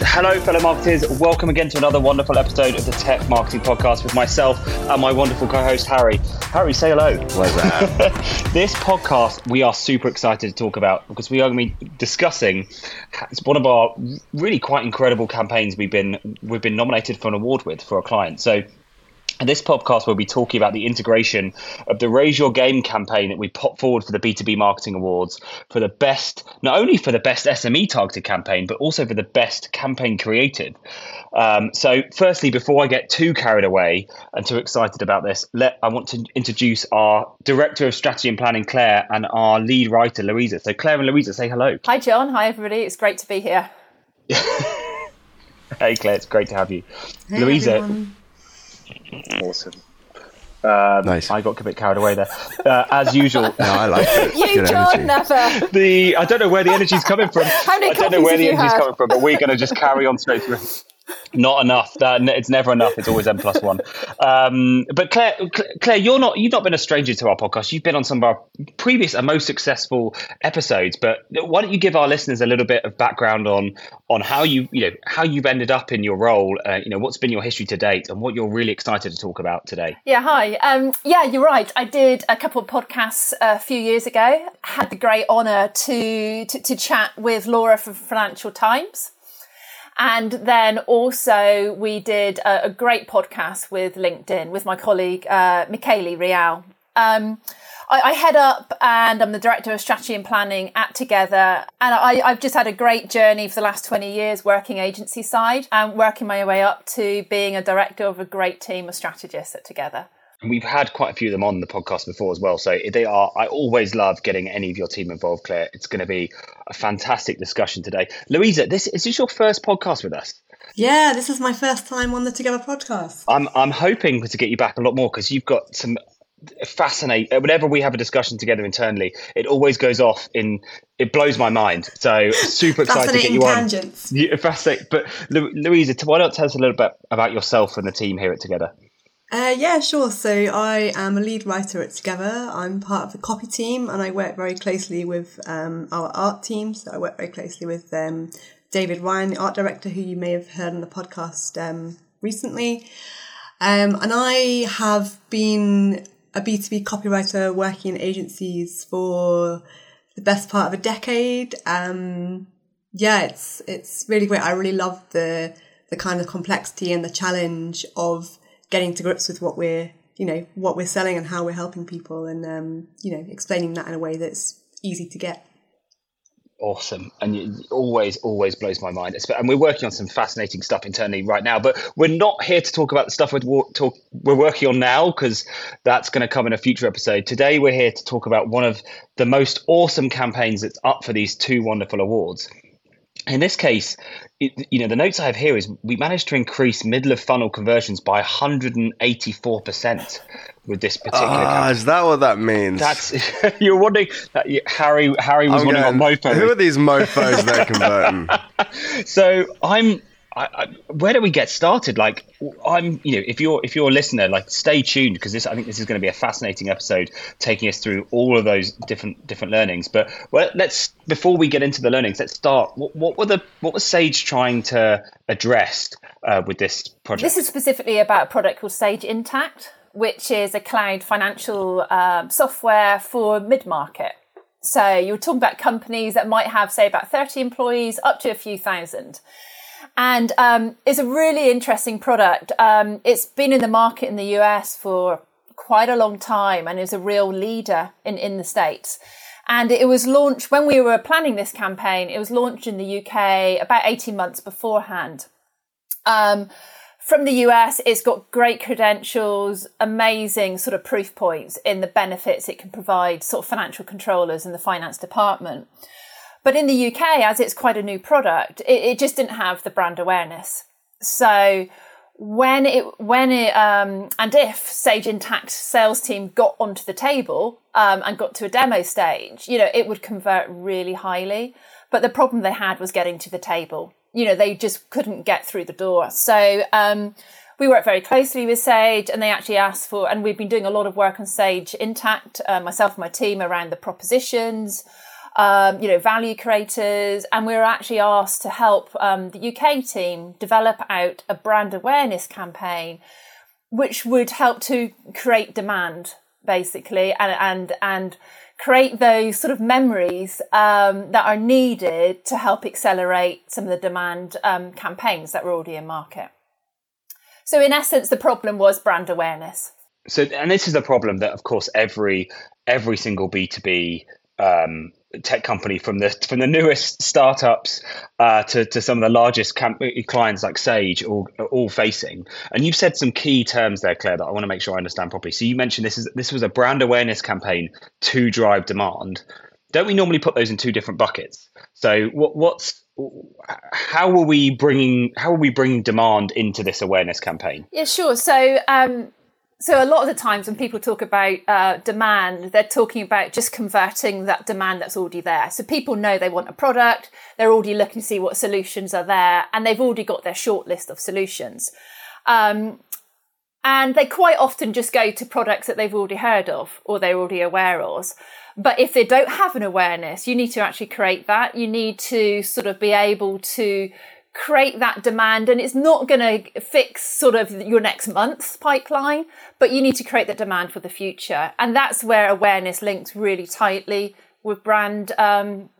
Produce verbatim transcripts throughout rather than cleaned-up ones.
Hello, fellow marketers. Welcome again to another wonderful episode of the Tech Marketing Podcast with myself and my wonderful co-host, Harry. Harry, say hello. Hello. This podcast, we are super excited to talk about because we are going to be discussing one of our really quite incredible campaigns we've been we've been nominated for an award with for a client. So this podcast, we'll be talking about the integration of the Raise Your Game campaign that we put forward for the B two B Marketing Awards for the best, not only for the best S M E targeted campaign, but also for the best campaign creative. Um, so firstly, before I get too carried away and too excited about this, let I want to introduce our Director of Strategy and Planning, Claire, and our lead writer, Louisa. So Claire and Louisa, say hello. Hi, John. Hi, everybody. It's great to be here. Hey, Claire. It's great to have you. Hey, Louisa. Everyone. Awesome. Um, nice. I got a bit carried away there, uh, as usual. No, I like it. You, Good John, energy. never. The I don't know where the energy's coming from. How many I don't know where the energy's had? coming from, but we're going to just carry on straight through. Not enough. That, it's never enough. It's always n plus one. Um, but Claire, Claire, you're not you've not been a stranger to our podcast. You've been on some of our previous and most successful episodes. But why don't you give our listeners a little bit of background on on how you you know how you've ended up in your role? Uh, you know what's been your history to date and what you're really excited to talk about today. Yeah. Hi. Um, yeah, you're right. I did a couple of podcasts a few years ago. Had the great honour to, to to chat with Laura from Financial Times. And then also we did a, a great podcast with LinkedIn with my colleague, uh, Michele Rial. Um, I, I head up and I'm the Director of Strategy and Planning at Together. And I, I've just had a great journey for the last twenty years working agency side and working my way up to being a director of a great team of strategists at Together. And we've had quite a few of them on the podcast before as well. So they are, I always love getting any of your team involved, Claire. It's going to be a fantastic discussion today. Louisa, this is this your first podcast with us? Yeah, this is my first time on the Together podcast. I'm I'm hoping to get you back a lot more because you've got some fascinating, whenever we have a discussion together internally, it always goes off in, it blows my mind. So super excited to get you tangents. on. Fascinating tangents. But Louisa, why don't you tell us a little bit about yourself and the team here at Together? Uh, yeah, sure. So I am a lead writer at Together. I'm part of the copy team and I work very closely with um, our art team. So I work very closely with um, David Ryan, the art director, who you may have heard on the podcast um, recently. Um, and I have been a B two B copywriter working in agencies for the best part of a decade. Um, yeah, it's it's really great. I really love the the kind of complexity and the challenge of getting to grips with what we're, you know, what we're selling and how we're helping people and, um, you know, explaining that in a way that's easy to get. Awesome. And it always, always blows my mind. And we're working on some fascinating stuff internally right now, but we're not here to talk about the stuff we're, talk, we're working on now because that's going to come in a future episode. Today, we're here to talk about one of the most awesome campaigns that's up for these two wonderful awards. In this case, it, you know, the notes I have here is we managed to increase middle of funnel conversions by one hundred eighty-four percent with this particular uh, campaign. Is that what that means? That's You're wondering, that you, Harry Harry was I'm wondering what mofos. Who are these mofos that are converting? So I'm... I, I, where do we get started? Like, I'm, you know, if you're if you're a listener, like, stay tuned because this, I think, this is going to be a fascinating episode, taking us through all of those different different learnings. But well, let's before we get into the learnings, let's start. What, what were the what was Sage trying to address uh, with this project? This is specifically about a product called Sage Intacct, which is a cloud financial um, software for mid market. So you're talking about companies that might have, say, about thirty employees up to a few thousand. And um, it's a really interesting product. Um, it's been in the market in the U S for quite a long time and is a real leader in, in the States. And it was launched when we were planning this campaign. It was launched in the U K about eighteen months beforehand. Um, from the U S, it's got great credentials, amazing sort of proof points in the benefits it can provide sort of financial controllers in the finance department. But in the U K, as it's quite a new product, it, it just didn't have the brand awareness. So when it, when it, um, and if Sage Intacct sales team got onto the table um, and got to a demo stage, you know, it would convert really highly. But the problem they had was getting to the table. You know, they just couldn't get through the door. So um, we worked very closely with Sage and they actually asked for, and we've been doing a lot of work on Sage Intacct, uh, myself and my team around the propositions, um, you know, value creators. And we were actually asked to help um, the U K team develop out a brand awareness campaign, which would help to create demand, basically, and and and create those sort of memories um, that are needed to help accelerate some of the demand um, campaigns that were already in market. So in essence, the problem was brand awareness. So, and this is the problem that, of course, every every single B two B um, tech company, from the from the newest startups uh, to to some of the largest camp- clients like Sage, all all facing. And you've said some key terms there, Claire, that I want to make sure I understand properly. So you mentioned this is this was a brand awareness campaign to drive demand. Don't we normally put those in two different buckets? So what what's how are we bringing how are we bringing demand into this awareness campaign? Yeah, sure. So. Um... So a lot of the times when people talk about uh, demand, they're talking about just converting that demand that's already there. So people know they want a product, they're already looking to see what solutions are there, and they've already got their short list of solutions. Um, and they quite often just go to products that they've already heard of or they're already aware of. But if they don't have an awareness, you need to actually create that. You need to sort of be able to create that demand, and it's not going to fix sort of your next month's pipeline, but you need to create that demand for the future. And that's where awareness links really tightly with brand, um,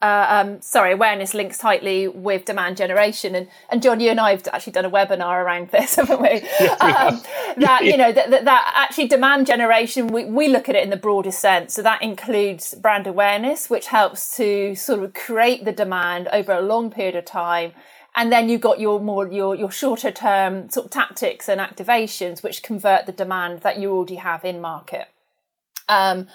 uh, um, sorry, awareness links tightly with demand generation. And, and John, you and I have actually done a webinar around this, haven't we? Yes, we have. Um, that, you know, that, that, that actually demand generation, we, we look at it in the broadest sense. So that includes brand awareness, which helps to sort of create the demand over a long period of time. And then you've got your more your your shorter term sort of tactics and activations, which convert the demand that you already have in market. Um,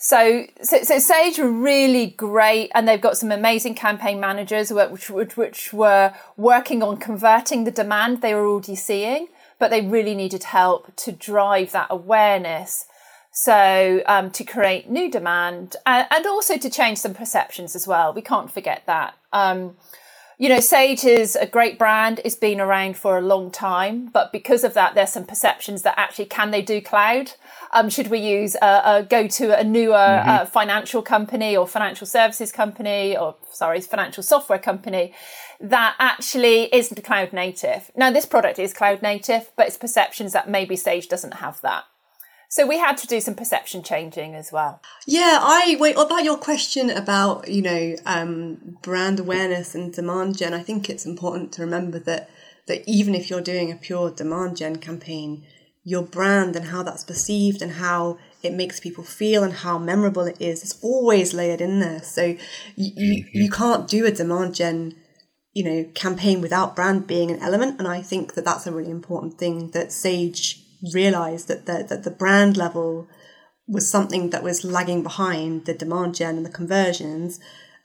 so, so so Sage were really great, and they've got some amazing campaign managers which which, which were working on converting the demand they were already seeing, but they really needed help to drive that awareness. So um, to create new demand and, and also to change some perceptions as well. We can't forget that. Um, You know, Sage is a great brand. It's been around for a long time. But because of that, there's some perceptions that actually, can they do cloud? Um, should we use a, a go to a newer mm-hmm. uh, financial company or financial services company or, sorry, financial software company that actually isn't cloud native? Now, this product is cloud native, but it's perceptions that maybe Sage doesn't have that. So we had to do some perception changing as well. Yeah, I wait about your question about, you know, um, brand awareness and demand gen. I think it's important to remember that that even if you're doing a pure demand gen campaign, your brand and how that's perceived and how it makes people feel and how memorable it is, it's always layered in there. So you you, you can't do a demand gen, you know, campaign without brand being an element. And I think that that's a really important thing that Sage realised, that the, that the brand level was something that was lagging behind the demand gen and the conversions,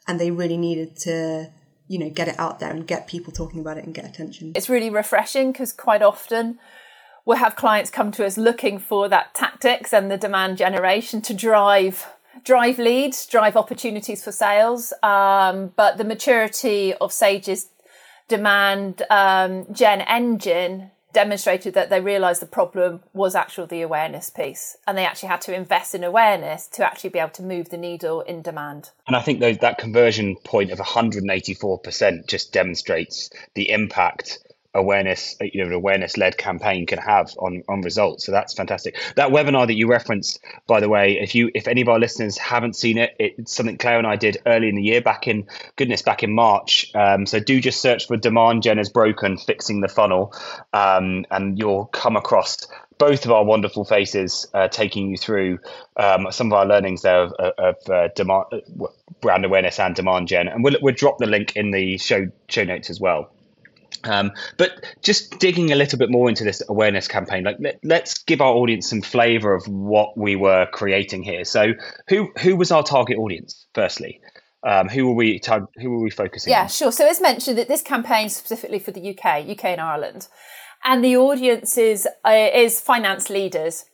and they really needed to, you know, get it out there and get people talking about it and get attention. It's really refreshing because quite often we'll have clients come to us looking for that tactics and the demand generation to drive drive leads, drive opportunities for sales. Um, but the maturity of Sage's demand um, gen engine demonstrated that they realised the problem was actually the awareness piece, and they actually had to invest in awareness to actually be able to move the needle in demand. And I think those, that conversion point of one hundred eighty-four percent just demonstrates the impact awareness, you know, an awareness-led campaign can have on, on results. So that's fantastic. That webinar that you referenced, by the way, if you if any of our listeners haven't seen it, it's something Claire and I did early in the year, back in goodness, back in March. Um, so do just search for Demand Gen is Broken, Fixing the Funnel, um, and you'll come across both of our wonderful faces uh, taking you through um, some of our learnings there of, of uh, demand, brand awareness and demand gen. And we'll we'll drop the link in the show show notes as well. Um, but just digging a little bit more into this awareness campaign, like let, let's give our audience some flavour of what we were creating here. So, who who was our target audience? Firstly, um, who were we tar- who were we focusing yeah, on? Yeah, sure. So, as mentioned, that this campaign is specifically for the U K, U K and Ireland, and the audience is uh, is finance leaders.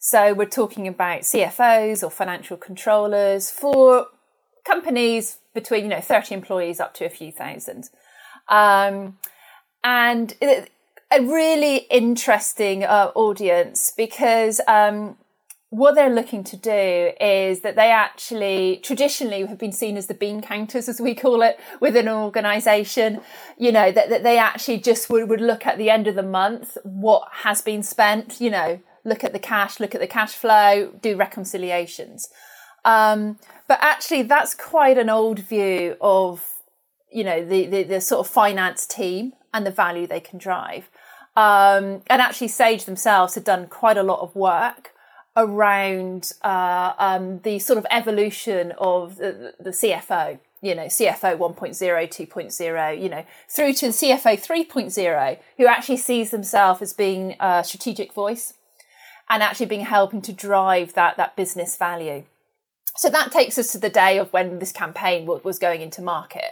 So, we're talking about C F Os or financial controllers for companies between, you know, thirty employees up to a few thousand. Um, And a really interesting uh, audience because um, what they're looking to do is that they actually traditionally have been seen as the bean counters, as we call it, within an organisation. You know, that, that they actually just would, would look at the end of the month, what has been spent, you know, look at the cash, look at the cash flow, do reconciliations. Um, but actually, that's quite an old view of, you know, the, the, the sort of finance team and the value they can drive. Um, and actually, Sage themselves have done quite a lot of work around uh, um, the sort of evolution of the, the C F O, you know, C F O one point oh, two point oh, you know, through to C F O three point oh, who actually sees themselves as being a strategic voice and actually being helping to drive that, that business value. So that takes us to the day of when this campaign was going into market.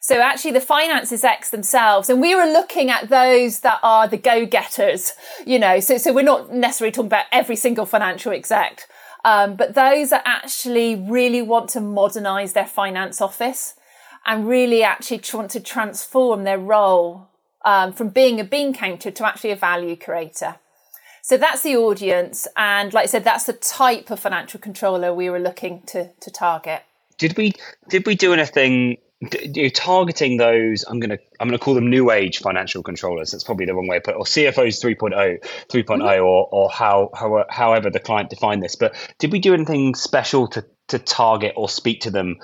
So actually the finances ex themselves, and we were looking at those that are the go-getters, you know, so, so we're not necessarily talking about every single financial exec, um, but those that actually really want to modernise their finance office and really actually want to transform their role um, from being a bean counter to actually a value creator. So that's the audience. And like I said, that's the type of financial controller we were looking to, to target. Did we, did we do anything... You're targeting those, I'm going to I'm going to call them new age financial controllers. That's probably the wrong way to put it. Or C F Os three point oh, three point oh mm-hmm. or or how, how however the client defined this. But did we do anything special to, to target or speak to them?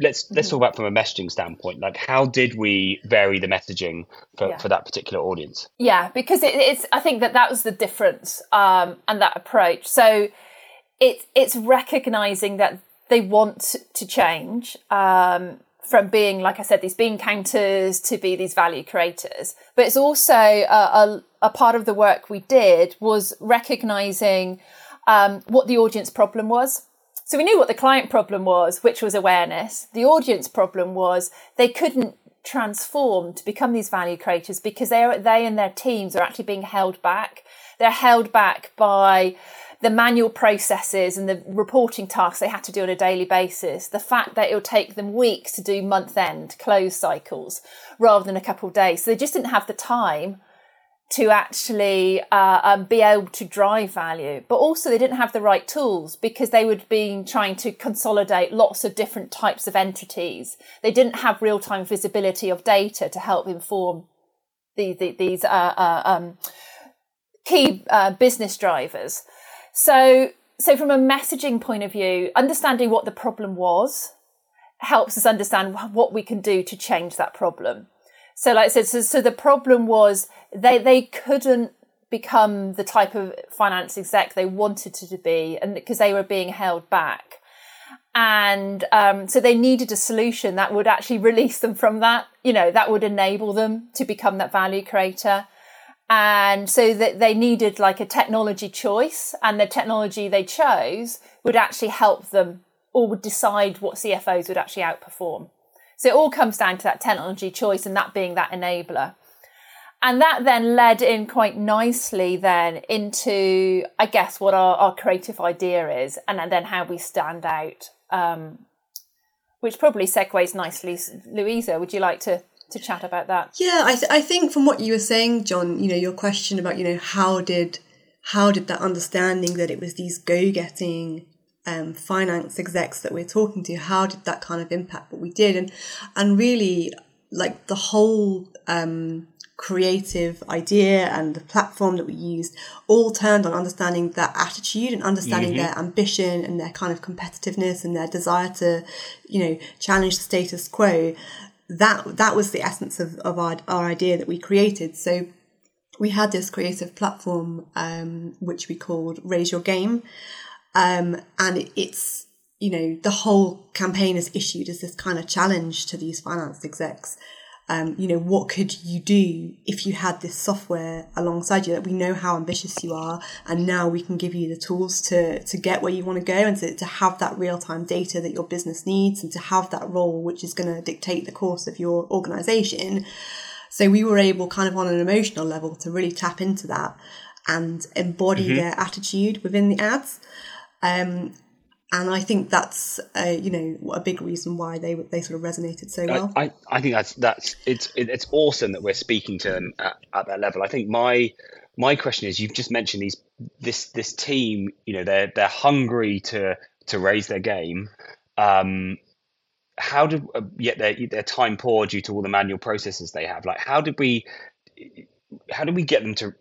Let's mm-hmm. let's talk about from a messaging standpoint. Like, how did we vary the messaging for, yeah. for that particular audience? Yeah, because it, it's I think that that was the difference um, and that approach. So it it's recognizing that they want to change. Um, from being, like I said, these bean counters to be these value creators. But it's also uh, a, a part of the work we did was recognising um, what the audience problem was. So we knew what the client problem was, which was awareness. The audience problem was they couldn't transform to become these value creators because they are, they and their teams are actually being held back. They're held back by the manual processes and the reporting tasks they had to do on a daily basis, the fact that it'll take them weeks to do month-end close cycles rather than a couple of days. So they just didn't have the time to actually uh, um, be able to drive value. But also they didn't have the right tools because they would be trying to consolidate lots of different types of entities. They didn't have real-time visibility of data to help inform the, the, these uh, uh, um, key uh, business drivers. So, so from a messaging point of view, understanding what the problem was helps us understand what we can do to change that problem. So, like I said, so, so the problem was they, they couldn't become the type of finance exec they wanted to be, and because they were being held back, and um, so they needed a solution that would actually release them from that. You know, that would enable them to become that value creator. And so that they needed like a technology choice, and the technology they chose would actually help them or would decide what C F Os would actually outperform. So it all comes down to that technology choice and that being that enabler. And that then led in quite nicely then into, I guess, what our, our creative idea is, and then how we stand out, um, which probably segues nicely. Louisa, would you like to... to chat about that? Yeah, I, th- I think from what you were saying, John, you know, your question about, you know, how did how did that understanding that it was these go-getting um, finance execs that we're talking to, how did that kind of impact what we did? And and really, like, the whole um, creative idea and the platform that we used all turned on understanding that attitude and understanding mm-hmm. their ambition and their kind of competitiveness and their desire to, you know, challenge the status quo. That that was the essence of, of our, our idea that we created. So we had this creative platform, um, which we called Raise Your Game. Um, and it's, you know, the whole campaign is issued as this kind of challenge to these finance execs. Um, you know, what could you do if you had this software alongside you that we know how ambitious you are, and now we can give you the tools to to get where you want to go, and to, to have that real-time data that your business needs, and to have that role which is going to dictate the course of your organisation. So we were able kind of on an emotional level to really tap into that and embody mm-hmm. their attitude within the ads. Um And I think that's, uh, you know, a big reason why they they sort of resonated so well. I, I, I think that's that's it's it's awesome that we're speaking to them at, at that level. I think my my question is, you've just mentioned these this this team, you know, they're they're hungry to to raise their game. Um, how did uh, yet they're they're time poor due to all the manual processes they have. Like, how did we how did we get them to?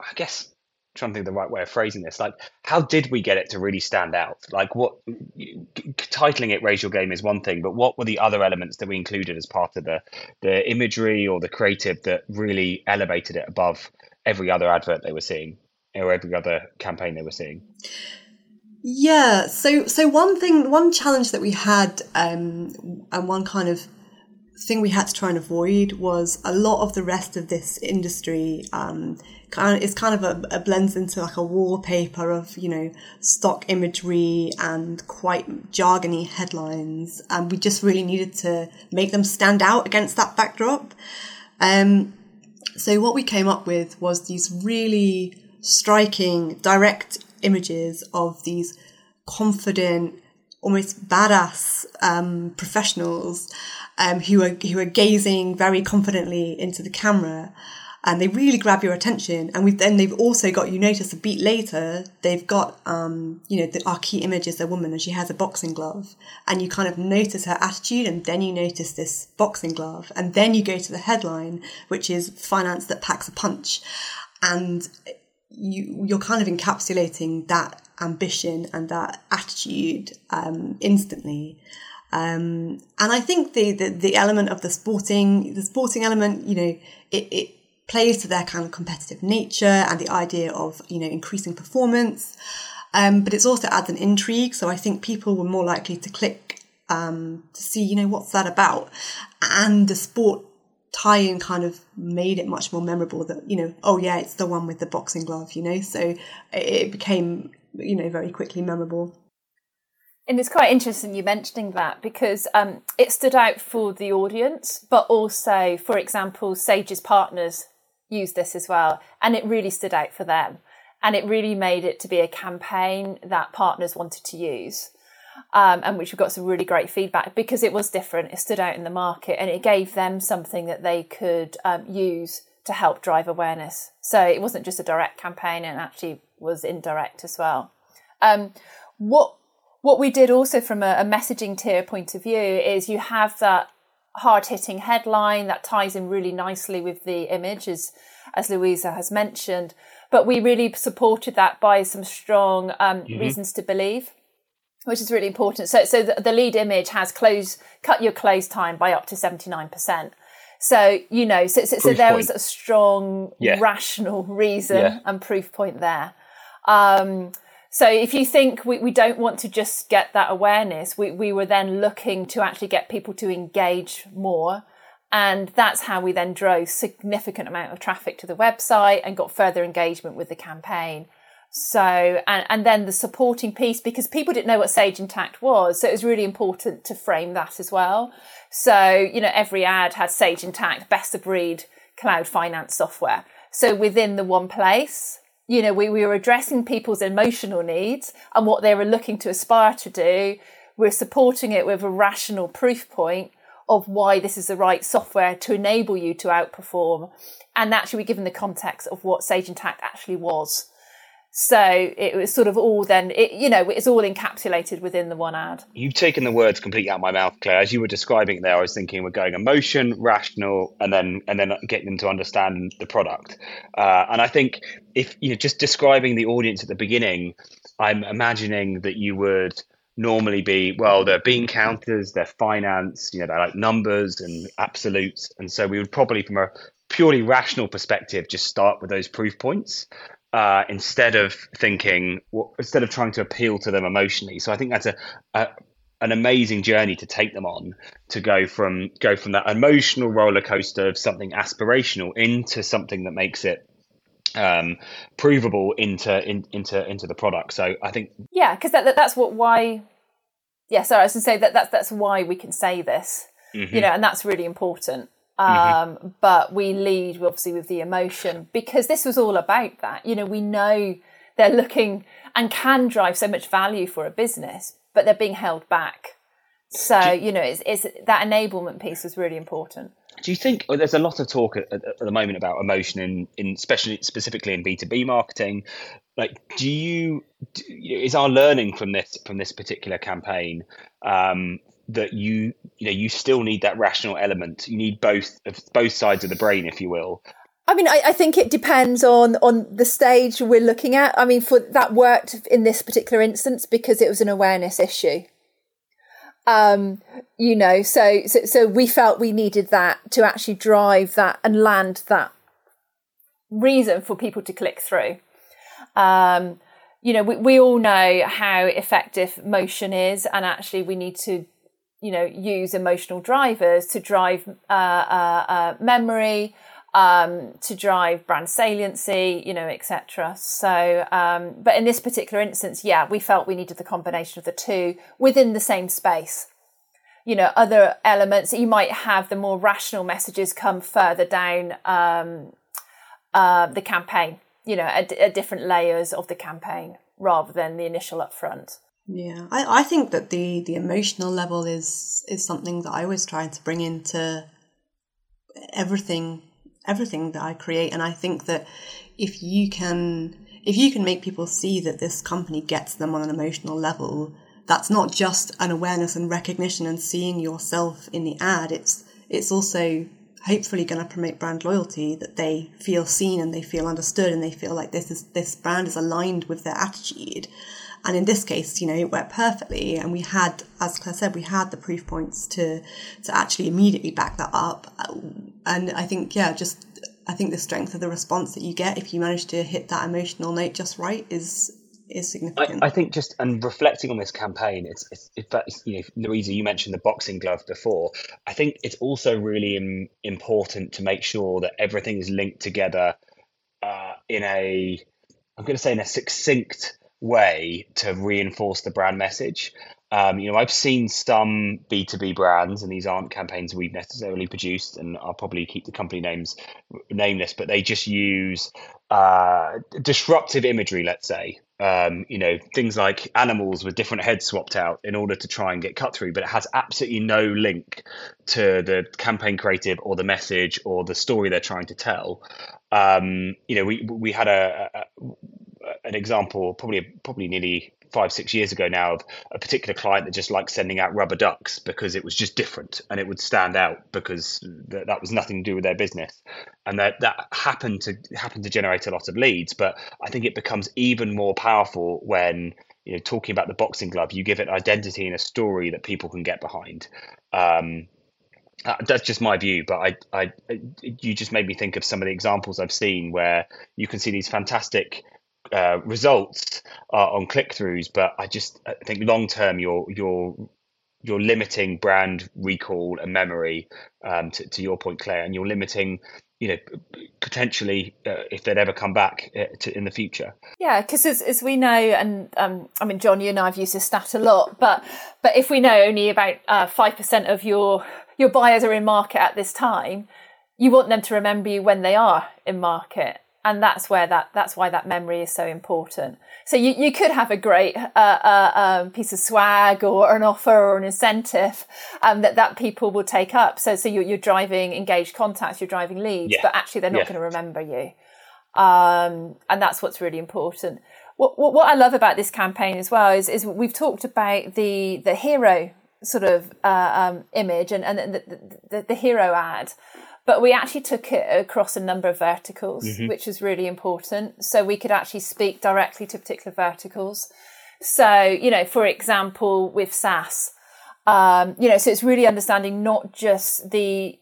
I guess I'm trying to think of the right way of phrasing this. Like, how did we get it to really stand out? Like, what titling it "Raise Your Game" is one thing, but what were the other elements that we included as part of the the imagery or the creative that really elevated it above every other advert they were seeing or every other campaign they were seeing? Yeah. So, so one thing, one challenge that we had, um, and one kind of thing we had to try and avoid was a lot of the rest of this industry. Um, kind of, it's kind of a, a blends into like a wallpaper of, you know, stock imagery and quite jargony headlines, and we just really needed to make them stand out against that backdrop. Um, so what we came up with was these really striking, direct images of these confident, almost badass um, professionals um, who are who are gazing very confidently into the camera, and they really grab your attention. And we've, then they've also got, you notice a beat later, they've got, um, you know, the, our key image is a woman, and she has a boxing glove, and you kind of notice her attitude, and then you notice this boxing glove, and then you go to the headline, which is "Finance That Packs a Punch," and you, you're kind of encapsulating that ambition and that attitude um, instantly. Um, and I think the, the the element of the sporting, the sporting element, you know, it, it plays to their kind of competitive nature and the idea of, you know, increasing performance. Um, but it also adds an intrigue. So I think people were more likely to click um, to see, you know, what's that about? And the sport tie-in kind of made it much more memorable that, you know, oh yeah, it's the one with the boxing glove, you know, so it became, you know, very quickly memorable. And it's quite interesting you mentioning that, because um, it stood out for the audience, but also, for example, Sage's partners used this as well, and it really stood out for them, and it really made it to be a campaign that partners wanted to use. Um, and which we got some really great feedback, because it was different. It stood out in the market, and it gave them something that they could um, use to help drive awareness. So it wasn't just a direct campaign, and actually was indirect as well. Um, what what we did also from a, a messaging tier point of view is you have that hard-hitting headline that ties in really nicely with the image, as, as Louisa has mentioned. But we really supported that by some strong um, mm-hmm. reasons to believe, which is really important. So so the, the lead image has close, cut your close time by up to seventy-nine percent. So, you know, so, so, so there was a strong yeah. rational reason yeah. and proof point there. Um, so if you think we, we don't want to just get that awareness, we, we were then looking to actually get people to engage more. And that's how we then drove significant amount of traffic to the website and got further engagement with the campaign. So, and, and then the supporting piece, because people didn't know what Sage Intacct was. So it was really important to frame that as well. So, you know, every ad had Sage Intacct, best of breed cloud finance software. So within the one place, you know, we, we were addressing people's emotional needs and what they were looking to aspire to do. We're supporting it with a rational proof point of why this is the right software to enable you to outperform. And actually we're given the context of what Sage Intacct actually was. So it was sort of all then, it, you know, it's all encapsulated within the one ad. You've taken the words completely out of my mouth, Claire. As you were describing it there, I was thinking we're going emotion, rational, and then and then getting them to understand the product. Uh, and I think if, you know, just describing the audience at the beginning, I'm imagining that you would normally be, well, they're bean counters, they're finance, you know, they're like numbers and absolutes. And so we would probably, from a purely rational perspective, just start with those proof points. Uh, instead of thinking, instead of trying to appeal to them emotionally. So I think that's a, a an amazing journey to take them on, to go from go from that emotional roller coaster of something aspirational into something that makes it um, provable into in, into into the product. So I think yeah, because that, that that's what why. Yeah, sorry, I was going to say that that's that's why we can say this, mm-hmm. you know, and that's really important. Mm-hmm. Um, but we lead obviously with the emotion, because this was all about that. You know, we know they're looking and can drive so much value for a business, but they're being held back. So, you know, it's, it's that enablement piece was really important. Do you think well, there's a lot of talk at, at the moment about emotion, in, in especially specifically in B two B marketing? Like, do you, do, is our learning from this from this particular campaign um, that you you know you still need that rational element? You need both of both sides of the brain, if you will. I mean, I, I think it depends on on the stage we're looking at. I mean, for that worked in this particular instance because it was an awareness issue. Um, you know, so, so so we felt we needed that to actually drive that and land that reason for people to click through. Um, you know, we, we all know how effective motion is, and actually we need to, you know, use emotional drivers to drive uh, uh, uh, memory, um, to drive brand saliency, you know, et cetera. So, um, but in this particular instance, yeah, we felt we needed the combination of the two within the same space. You know, other elements, you might have the more rational messages come further down um, uh, the campaign, you know, at, at different layers of the campaign rather than the initial upfront. Yeah, I, I think that the, the emotional level is is something that I was trying to bring into everything everything that I create. And I think that if you can if you can make people see that this company gets them on an emotional level, that's not just an awareness and recognition and seeing yourself in the ad, it's it's also hopefully going to promote brand loyalty, that they feel seen and they feel understood and they feel like this is this brand is aligned with their attitude. And in this case, you know, it worked perfectly. And we had, as Claire said, we had the proof points to to actually immediately back that up. And I think, yeah, just I think the strength of the response that you get if you manage to hit that emotional note just right is is significant. I, I think just and reflecting on this campaign, it's, it's, it's you know, Louisa, you mentioned the boxing glove before. I think it's also really im- important to make sure that everything is linked together uh, in a, I'm going to say in a succinct way to reinforce the brand message. Um, you know, I've seen some B two B brands, and these aren't campaigns we've necessarily produced, and I'll probably keep the company names nameless, but they just use uh, disruptive imagery, let's say. Um, you know, things like animals with different heads swapped out in order to try and get cut through, but it has absolutely no link to the campaign creative or the message or the story they're trying to tell. Um, you know, we we had a, a an example probably probably nearly five, six years ago now of a particular client that just liked sending out rubber ducks because it was just different and it would stand out because th- that was nothing to do with their business. And that, that happened to happened to generate a lot of leads. But I think it becomes even more powerful when, you know, talking about the boxing glove, you give it identity and a story that people can get behind. Um, Uh, that's just my view, but I, I, you just made me think of some of the examples I've seen where you can see these fantastic uh, results uh, on click-throughs, but I just I think long-term you're you're you're limiting brand recall and memory. Um, to, to your point, Claire, and you're limiting, you know, potentially uh, if they'd ever come back uh, to, in the future. Yeah, because as, as we know, and um, I mean, John, you and I have used this stat a lot, but but if we know only about uh, five percent of your your buyers are in market at this time, you want them to remember you when they are in market. And that's where that that's why that memory is so important. So you, you could have a great uh, uh, um, piece of swag or an offer or an incentive um, that, that people will take up. So so you're, you're driving engaged contacts, you're driving leads, yeah. But actually they're not yeah. going to remember you. Um, and that's what's really important. What, what what I love about this campaign as well is is we've talked about the the hero sort of uh, um, image and, and the, the, the hero ad. But we actually took it across a number of verticals, mm-hmm. which was really important. So we could actually speak directly to particular verticals. So, you know, for example, with SaaS, um, you know, so it's really understanding not just the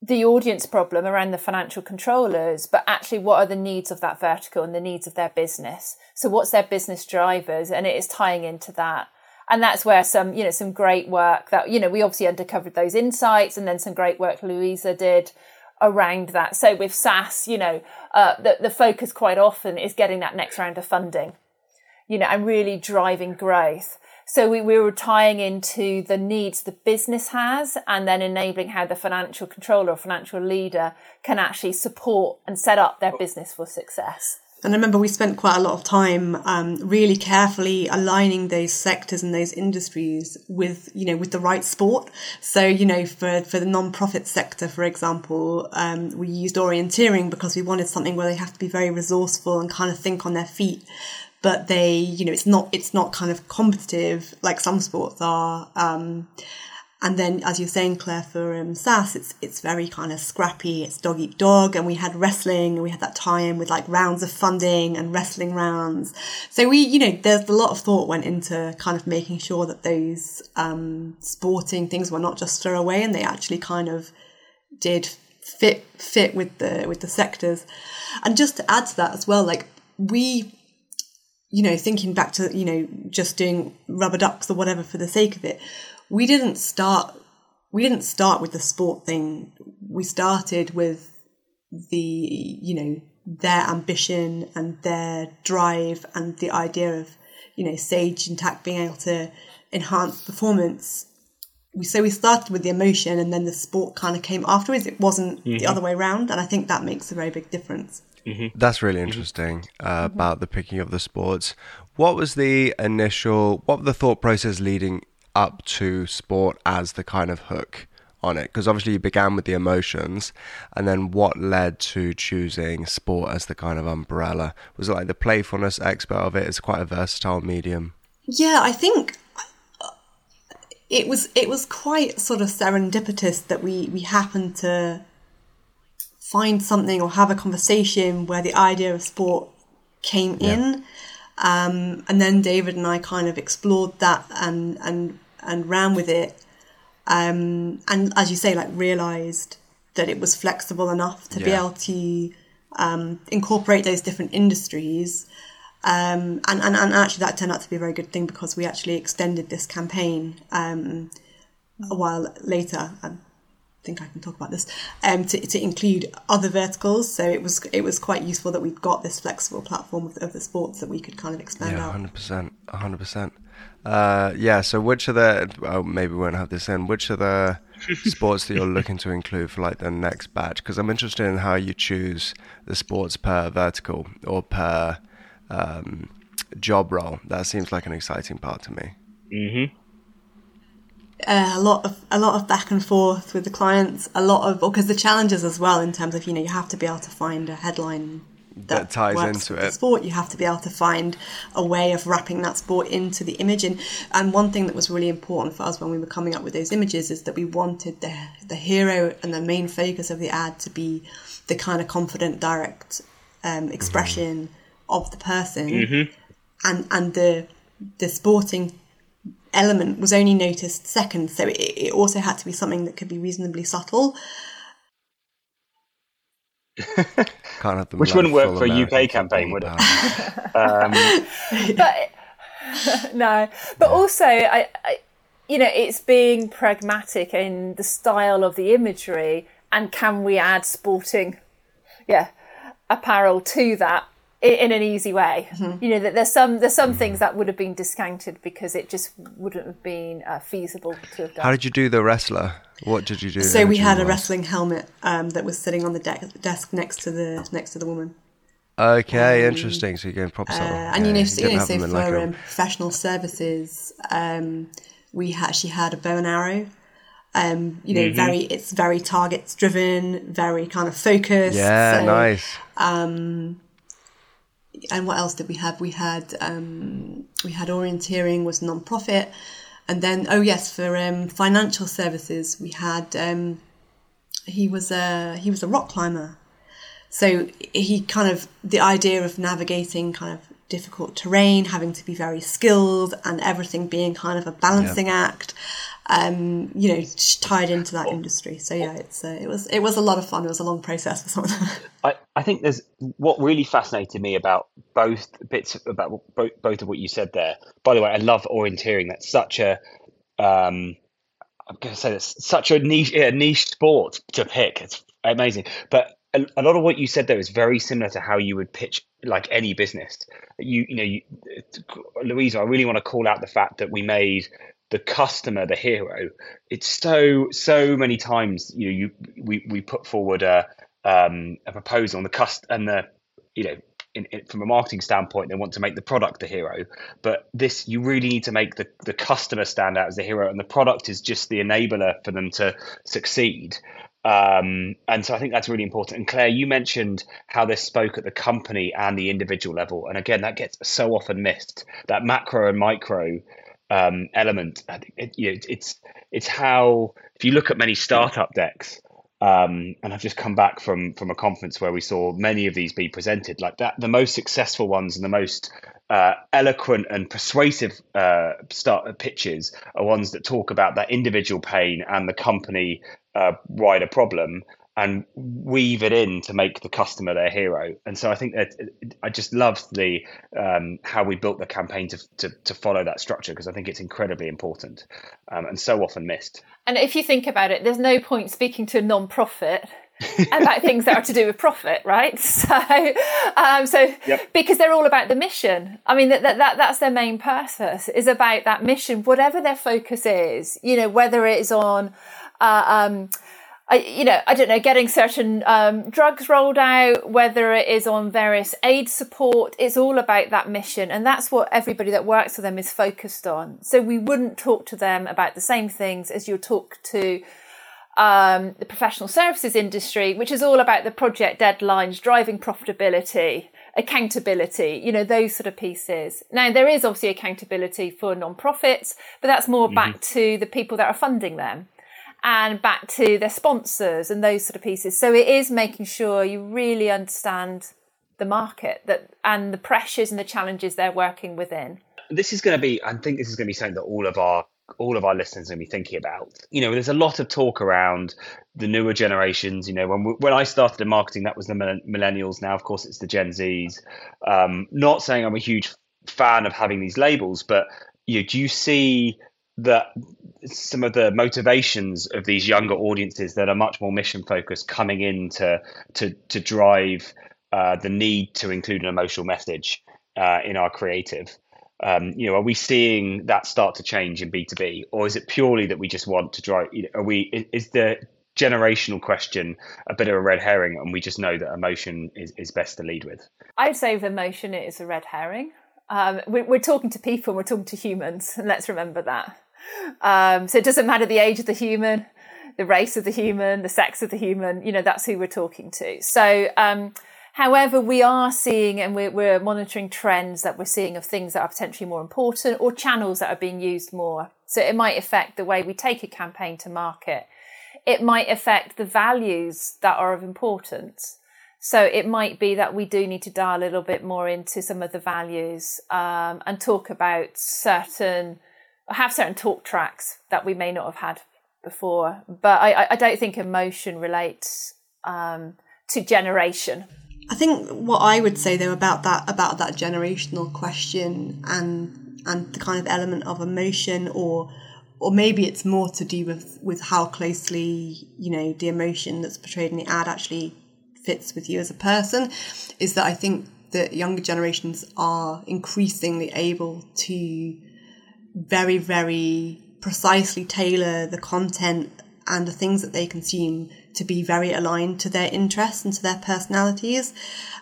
the audience problem around the financial controllers, but actually what are the needs of that vertical and the needs of their business. So what's their business drivers? And it is tying into that. And that's where some, you know, some great work that, you know, we obviously uncovered those insights and then some great work Louisa did around that. So with SaaS, you know, uh, the, the focus quite often is getting that next round of funding, you know, and really driving growth. So we, we were tying into the needs the business has and then enabling how the financial controller or financial leader can actually support and set up their business for success. And I remember we spent quite a lot of time um, really carefully aligning those sectors and those industries with, you know, with the right sport. So, you know, for, for the non-profit sector, for example, um, we used orienteering because we wanted something where they have to be very resourceful and kind of think on their feet. But they, you know, it's not it's not kind of competitive like some sports are. Um, and then, as you're saying, Claire, for um, S A S, it's it's very kind of scrappy. It's dog eat dog. And we had wrestling, and we had that tie-in with like rounds of funding and wrestling rounds. So we, you know, there's a lot of thought went into kind of making sure that those um, sporting things were not just throwaway, and they actually kind of did fit fit with the with the sectors. And just to add to that as well, like we. you know, thinking back to, you know, just doing rubber ducks or whatever for the sake of it, we didn't start, we didn't start with the sport thing. We started with the, you know, their ambition and their drive and the idea of, you know, Sage Intacct being able to enhance performance. We, so we started with the emotion, and then the sport kind of came afterwards. It wasn't mm-hmm. the other way around. And I think that makes a very big difference. Mm-hmm. That's really interesting uh, mm-hmm. about the picking of the sports. What was the initial, what were the thought process leading up to sport as the kind of hook on it? Because obviously you began with the emotions, and then what led to choosing sport as the kind of umbrella? Was it like the playfulness expert of it? It's quite a versatile medium. Yeah, I think it was, it was quite sort of serendipitous that we, we happened to find something or have a conversation where the idea of sport came yeah. in. Um, and then David and I kind of explored that and and, and ran with it. Um, and as you say, like realised that it was flexible enough to yeah. be able to um, incorporate those different industries. Um, and, and, and actually that turned out to be a very good thing, because we actually extended this campaign um, a while later. Um, I think I can talk about this, um, to, to include other verticals. So it was it was quite useful that we've got this flexible platform of, of the sports that we could kind of expand yeah, out. one hundred percent, one hundred percent. Uh, yeah, so which are the, oh, maybe we won't have this in, which are the sports that you're looking to include for like the next batch? Because I'm interested in how you choose the sports per vertical or per um, job role. That seems like an exciting part to me. Mm-hmm. Uh, a lot of a lot of back and forth with the clients, a lot of because the challenges as well in terms of, you know, you have to be able to find a headline that, that ties into it. The sport, you have to be able to find a way of wrapping that sport into the image, and and one thing that was really important for us when we were coming up with those images is that we wanted the the hero and the main focus of the ad to be the kind of confident, direct um, expression mm-hmm. of the person, mm-hmm. and and the the sporting element was only noticed second, so it, it also had to be something that could be reasonably subtle. Can't have them which wouldn't work for a U K campaign, would it? um. But no, but yeah. also, I, I, you know, it's being pragmatic in the style of the imagery, and can we add sporting, yeah, apparel to that? In an easy way, mm-hmm. you know, that there's some there's some mm-hmm. things that would have been discounted because it just wouldn't have been uh, feasible to have done. How did you do the wrestler? What did you do? So we had a wrestling helmet um, that was sitting on the de- desk next to the next to the woman. Okay, um, interesting. So you're going proper. Uh, and yeah, you know, so, you you know, so for like um, professional services, um, we had she had a bow and arrow. Um, you know, mm-hmm. very it's very targets driven, very kind of focused. Yeah, so, nice. Um, And what else did we have? We had um, we had orienteering was non-profit, and then oh yes, for um, financial services we had um, he was a he was a rock climber, so he kind of the idea of navigating kind of difficult terrain, having to be very skilled, and everything being kind of a balancing yeah. act, um, you know, tied into that industry. So yeah, it's uh, it was it was a lot of fun. It was a long process for someone. I, I think there's what really fascinated me about both bits about both, both of what you said there. By the way, I love orienteering. That's such a um, I'm going to say that's such a niche a niche sport to pick. It's amazing, but. A lot of what you said there is very similar to how you would pitch like any business. You, you know, you, Louisa, I really want to call out the fact that we made the customer the hero. It's so so many times you know you we, we put forward a um, a proposal and the cust and the you know in, in, from a marketing standpoint, they want to make the product the hero. But this, you really need to make the, the customer stand out as the hero, and the product is just the enabler for them to succeed. Um, and so I think that's really important. And Claire, you mentioned how this spoke at the company and the individual level. And again, that gets so often missed, that macro and micro um, element. It, you know, it's it's how, if you look at many startup decks, um, and I've just come back from from a conference where we saw many of these be presented like that, the most successful ones and the most Uh, eloquent and persuasive uh, start pitches are ones that talk about that individual pain and the company uh, wider problem, and weave it in to make the customer their hero. And so I think that I just love the um, how we built the campaign to to, to follow that structure, because I think it's incredibly important um, and so often missed. And if you think about it, there's no point speaking to a non-profit about things that are to do with profit, right? So, um, so yep. Because they're all about the mission. I mean, that, that that that's their main purpose, is about that mission, whatever their focus is. You know, whether it is on, uh, um, I, you know, I don't know, getting certain um, drugs rolled out, whether it is on various aid support. It's all about that mission, and that's what everybody that works for them is focused on. So we wouldn't talk to them about the same things as you talk to. Um, the professional services industry, which is all about the project deadlines, driving profitability, accountability, you know, those sort of pieces. Now, there is obviously accountability for non-profits, but that's more mm-hmm. back to the people that are funding them and back to their sponsors and those sort of pieces. So it is making sure you really understand the market that and the pressures and the challenges they're working within. This is going to be, I think this is going to be something that all of our all of our listeners are going to be thinking about. You know, there's a lot of talk around the newer generations. You know, when we, when I started in marketing, that was the millennials. Now, of course, it's the Gen Zs. Um, not saying I'm a huge fan of having these labels, but you know, do you see that some of the motivations of these younger audiences that are much more mission focused coming in to to, to drive uh, the need to include an emotional message uh, in our creative? Um, you know, are we seeing that start to change in B two B, or is it purely that we just want to drive? You know, are we? Is the generational question a bit of a red herring, and we just know that emotion is, is best to lead with? I'd say with emotion, it is a red herring. Um, we, we're talking to people, we're talking to humans, and let's remember that. Um, so it doesn't matter the age of the human, the race of the human, the sex of the human. You know, that's who we're talking to. So. Um, However, we are seeing and we're, we're monitoring trends that we're seeing of things that are potentially more important or channels that are being used more. So it might affect the way we take a campaign to market. It might affect the values that are of importance. So it might be that we do need to dial a little bit more into some of the values um, and talk about certain, have certain talk tracks that we may not have had before. But I, I don't think emotion relates um, to generation. I think what I would say though about that about that generational question and and the kind of element of emotion, or or maybe it's more to do with, with how closely, you know, the emotion that's portrayed in the ad actually fits with you as a person, is that I think that younger generations are increasingly able to very, very precisely tailor the content and the things that they consume to be very aligned to their interests and to their personalities.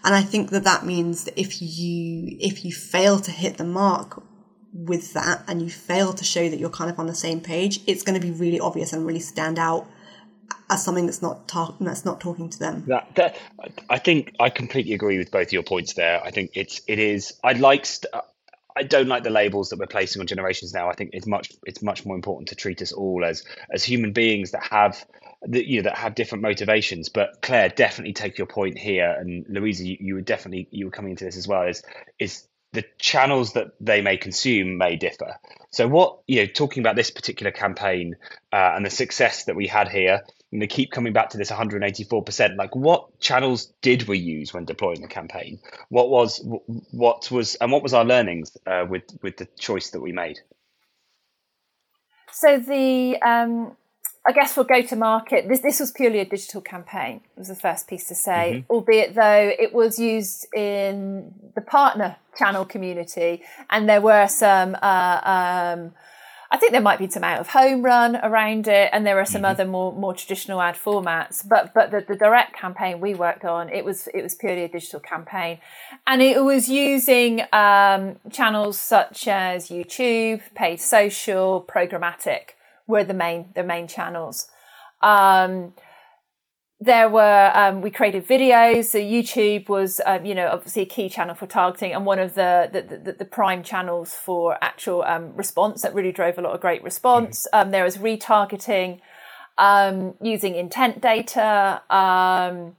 And I think that that means that if you if you fail to hit the mark with that, and you fail to show that you're kind of on the same page, it's going to be really obvious and really stand out as something that's not ta- that's not talking to them. That, that I think I completely agree with both your points there. I think it's it is. I like. St- I don't like the labels that we're placing on generations now. I think it's much it's much more important to treat us all as as human beings that have. That, you know, that have different motivations. But Claire, definitely take your point here, and Louisa, you, you were definitely you were coming into this as well. Is is the channels that they may consume may differ. So what you know, talking about this particular campaign uh, and the success that we had here, and they keep coming back to this one hundred eighty-four percent. Like, what channels did we use when deploying the campaign? What was what was and what was our learnings uh, with with the choice that we made? So the. Um... I guess for go-to-market, this this was purely a digital campaign, was the first piece to say, mm-hmm. albeit though it was used in the partner channel community, and there were some uh, um, I think there might be some out of home run around it, and there are some mm-hmm. other more more traditional ad formats. But but the, the direct campaign we worked on, it was it was purely a digital campaign, and it was using um, channels such as YouTube, paid social, programmatic were the main the main channels. Um, There were, um, we created videos. So YouTube was, um, you know, obviously a key channel for targeting, and one of the the, the, the prime channels for actual um, response that really drove a lot of great response. Um, there was retargeting, um, using intent data, um,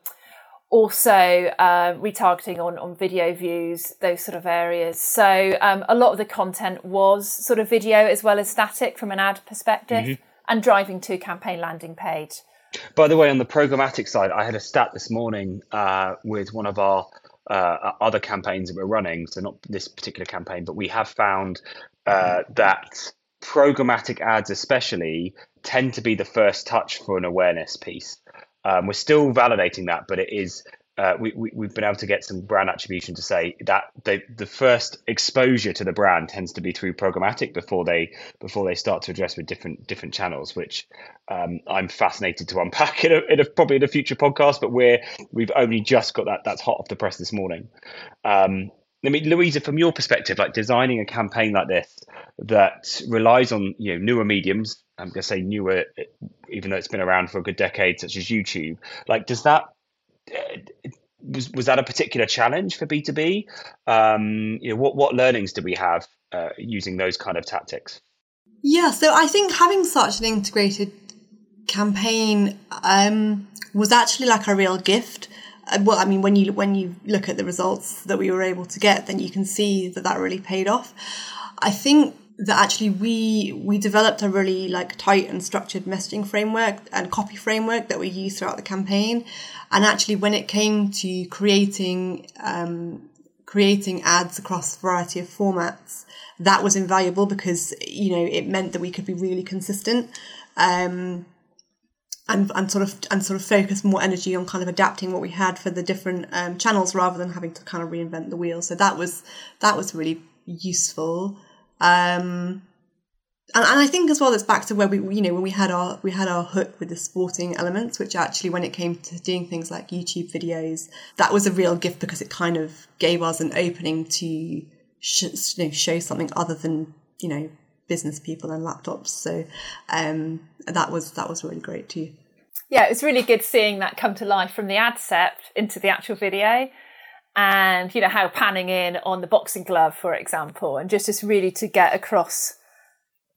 also uh, retargeting on, on video views, those sort of areas. So um, a lot of the content was sort of video as well as static from an ad perspective, mm-hmm. and driving to campaign landing page. By the way, on the programmatic side, I had a stat this morning uh, with one of our uh, other campaigns that we're running. So not this particular campaign, but we have found uh, that programmatic ads especially tend to be the first touch for an awareness piece. Um, we're still validating that, but it is uh, we, we, we've been able to get some brand attribution to say that they, the first exposure to the brand tends to be through programmatic before they before they start to address with different different channels, which um, I'm fascinated to unpack in, a, in a, probably in a future podcast. But we're we've only just got that that's hot off the press this morning. Um, I mean, Louisa, from your perspective, like designing a campaign like this that relies on you know newer mediums, I'm going to say newer, even though it's been around for a good decade, such as YouTube. Like, does that Was, was that a particular challenge for B two B? Um, you know, what, what learnings do we have uh, using those kind of tactics? Yeah, so I think having such an integrated campaign um, was actually like a real gift. Uh, well, I mean, when you when you look at the results that we were able to get, then you can see that that really paid off. I think that actually we we developed a really like tight and structured messaging framework and copy framework that we used throughout the campaign. And actually, when it came to creating um, creating ads across a variety of formats, that was invaluable because, you know, it meant that we could be really consistent um, and and sort of and sort of focus more energy on kind of adapting what we had for the different um, channels rather than having to kind of reinvent the wheel. So that was that was really useful. Um, and, and I think as well, that's back to where we, you know, when we had our, we had our hook with the sporting elements, which actually when it came to doing things like YouTube videos, that was a real gift because it kind of gave us an opening to sh- you know, show something other than, you know, business people and laptops. So, um, that was, that was really great too. Yeah. It was really good seeing that come to life from the adcept into the actual video. And, you know, how panning in on the boxing glove, for example, and just, just really to get across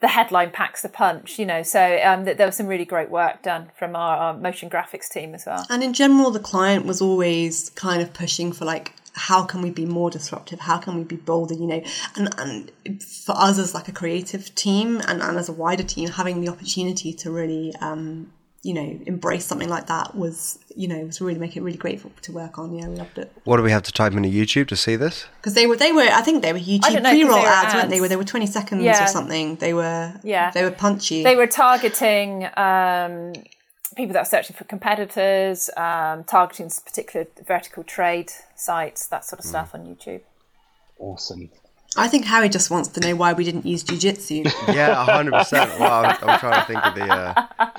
the headline packs the punch, you know. So um, th- there was some really great work done from our, our motion graphics team as well. And in general, the client was always kind of pushing for like, how can we be more disruptive? How can we be bolder? You know, and, and for us as like a creative team and, and as a wider team, having the opportunity to really, um, you know, embrace something like that was, you know, was really making it really grateful to work on. Yeah, we loved it. What do we have to type into YouTube to see this? Because they were, they were, I think they were YouTube know, pre-roll they were ads, ads, weren't they? Were they were twenty seconds yeah. or something? They were, yeah, they were punchy. They were targeting um, people that are searching for competitors, um, targeting particular vertical trade sites, that sort of stuff mm. on YouTube. Awesome. I think Harry just wants to know why we didn't use jiu-jitsu. Yeah, one hundred percent. Well, I'm, I'm trying to think of the uh,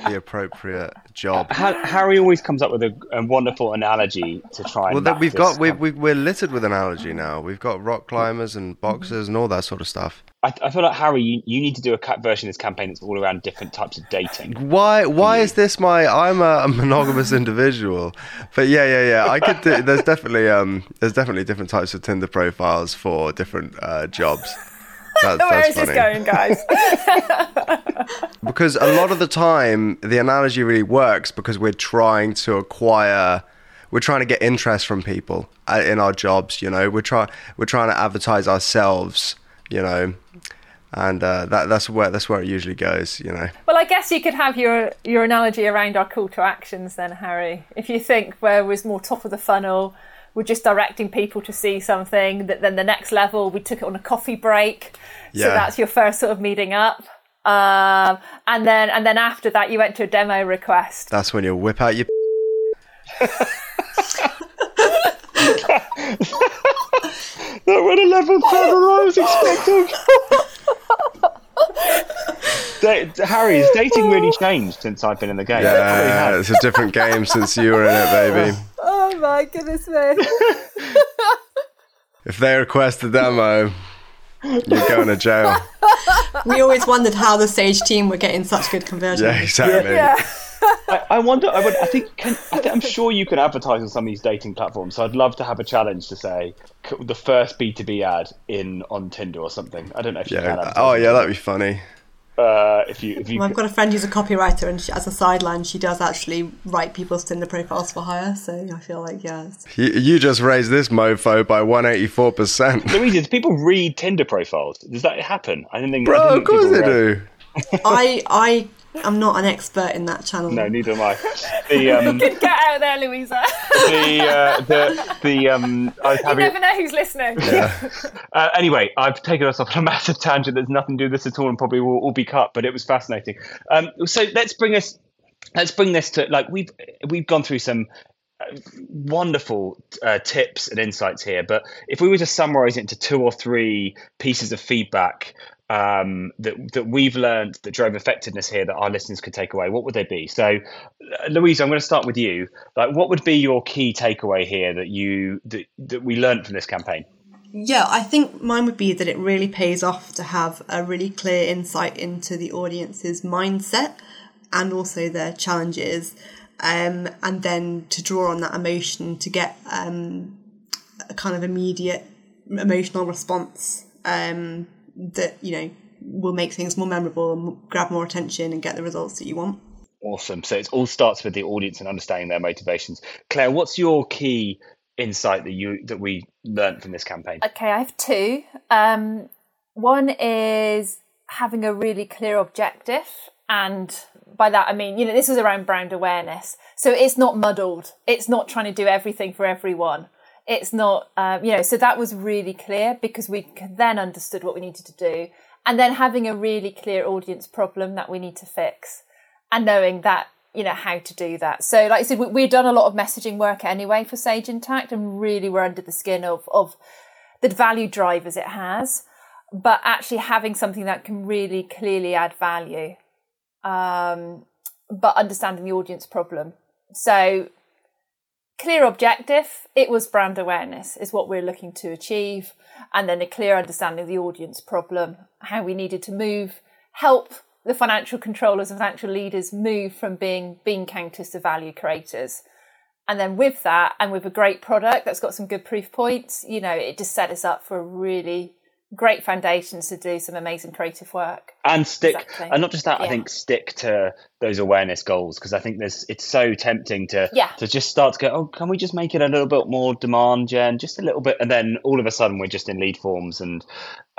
the appropriate job. Harry always comes up with a, a wonderful analogy to try and... Well, that we've got, we've, we've, we're littered with analogy now. We've got rock climbers and boxers and all that sort of stuff. I, I feel like, Harry, you, you need to do a version of this campaign that's all around different types of dating. Why Why is this my... I'm a, a monogamous individual. But yeah, yeah, yeah. I could do, there's definitely um, there's definitely different types of Tinder profiles for different... Uh, jobs. That, Where is funny. This going, guys? Because a lot of the time, the analogy really works because we're trying to acquire, we're trying to get interest from people in our jobs. You know, we're trying, we're trying to advertise ourselves. You know. And uh, that, that's where that's where it usually goes, you know. Well, I guess you could have your, your analogy around our call to actions then, Harry. If you think where was more top of the funnel, we're just directing people to see something. That then the next level, we took it on a coffee break. Yeah. So that's your first sort of meeting up. Um, and then and then after that, you went to a demo request. That's when you whip out your... That went a level further than I was expecting. da- Harry's dating really changed since I've been in the game. Yeah, it's a different game since you were in it, baby. Oh my goodness me. If they request a demo, you're going to jail. We always wondered how the Sage team were getting such good conversions. Yeah, exactly. Yeah. Yeah. I, I wonder. I would. I think. Can, I think I'm sure you could advertise on some of these dating platforms. So I'd love to have a challenge to say the first B two B ad in on Tinder or something. I don't know if yeah. you can. Advertise. Oh yeah, that'd be funny. Uh, if you, if you. Well, I've got a friend who's a copywriter, and she, as a sideline, she does actually write people's Tinder profiles for hire. So I feel like yeah. You, you just raised this mofo by one hundred eighty-four percent. Louisa, do people read Tinder profiles? Does that happen? I don't think. Bro, I don't of course they read. do. I I. I'm not an expert in that channel. No, neither am I. The, um, you could get out there, Louisa. The uh, the the um. I was having... You never know who's listening. Yeah. uh, anyway, I've taken us off on a massive tangent. There's nothing to do with this at all, and probably will all be cut. But it was fascinating. Um, so let's bring us. Let's bring this to like we've we've gone through some wonderful uh, tips and insights here. But if we were to summarize it into two or three pieces of feedback. Um, that that we've learned that drove effectiveness here that our listeners could take away, what would they be? So, Louisa, I'm going to start with you. Like, what would be your key takeaway here that you that, that we learned from this campaign? Yeah, I think mine would be that it really pays off to have a really clear insight into the audience's mindset and also their challenges, um, and then to draw on that emotion to get um, a kind of immediate emotional response. Um, that, you know, will make things more memorable and grab more attention and get the results that you want. Awesome. So it all starts with the audience and understanding their motivations. Claire, what's your key insight that you that we learned from this campaign? Okay, I have two. Um, one is having a really clear objective. And by that, I mean, you know, this was around brand awareness. So it's not muddled. It's not trying to do everything for everyone. It's not, um, you know, so that was really clear because we then understood what we needed to do. And then having a really clear audience problem that we need to fix and knowing that, you know, how to do that. So like I said, we, we've done a lot of messaging work anyway for Sage Intacct and really we're under the skin of, of the value drivers it has, but actually having something that can really clearly add value, um, but understanding the audience problem. So clear objective, it was brand awareness is what we're looking to achieve, and then a clear understanding of the audience problem, how we needed to move, help the financial controllers and financial leaders move from being bean counters to value creators. And then with that, and with a great product that's got some good proof points, you know, it just set us up for a really great foundations to do some amazing creative work and stick exactly. and not just that yeah. I think stick to those awareness goals, because I think there's it's so tempting to yeah. to just start to go, oh, can we just make it a little bit more demand gen, just a little bit, and then all of a sudden we're just in lead forms and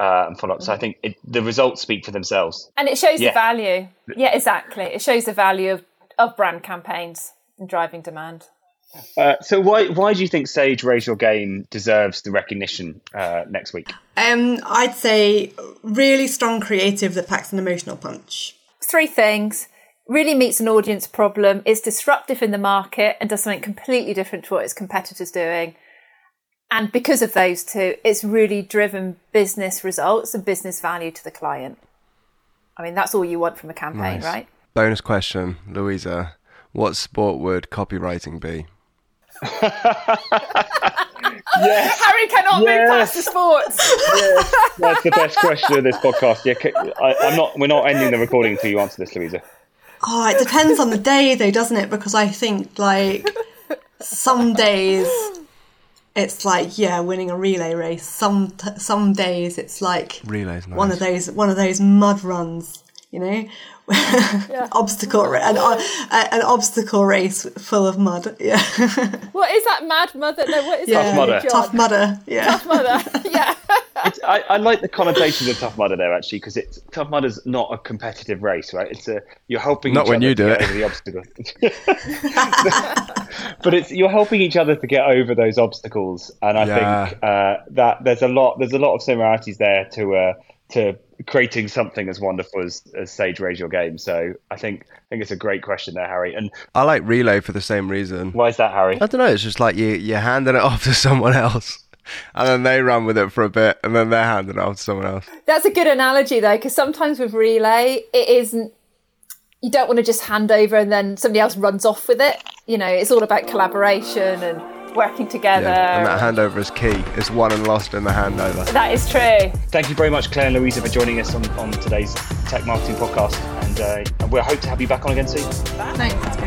uh and follow up. Mm-hmm. So I think it, the results speak for themselves, and it shows yeah. the value yeah exactly it shows the value of, of brand campaigns and driving demand. Uh, so why why do you think Sage Raise Your Game deserves the recognition uh, next week? Um, I'd say really strong creative that packs an emotional punch. Three things. Really meets an audience problem, is disruptive in the market and does something completely different to what its competitors doing. And because of those two, it's really driven business results and business value to the client. I mean, that's all you want from a campaign, nice. Right? Bonus question, Louisa. What sport would copywriting be? Yes. Harry cannot yes. move past the sports. Yes. That's the best question of this podcast. Yeah, I, I'm not. We're not ending the recording until you answer this, Louisa. Oh, it depends on the day, though, doesn't it? Because I think like some days it's like yeah, winning a relay race. Some some days it's like relays. Nice. One of those one of those mud runs. You know, yeah. obstacle an, an obstacle race full of mud. Yeah. What is that, Mad Mother? No, what is yeah. Tough Mudder. Tough Mudder. Yeah. Tough Mudder. Yeah. It's, I, I like the connotations of Tough Mudder there actually, because it's Tough Mudder's not a competitive race, right? It's a you're helping not each when other you do to it. Get over the obstacle. But it's you're helping each other to get over those obstacles, and I yeah. think uh, that there's a lot there's a lot of similarities there to. Uh, to creating something as wonderful as, as Sage Raise Your Game. So I think I think it's a great question there, Harry. And I like relay for the same reason. Why is that, Harry? I don't know. It's just like you, you're handing it off to someone else. And then they run with it for a bit, and then they're handing it off to someone else. That's a good analogy, though, because sometimes with relay, it isn't. You don't want to just hand over and then somebody else runs off with it. You know, it's all about collaboration and working together. Yeah, and that handover is key. It's won and lost in the handover. That is true. Thank you very much, Claire and Louisa, for joining us on, on today's Tech Marketing Podcast. And uh, we hope to have you back on again soon. Thanks.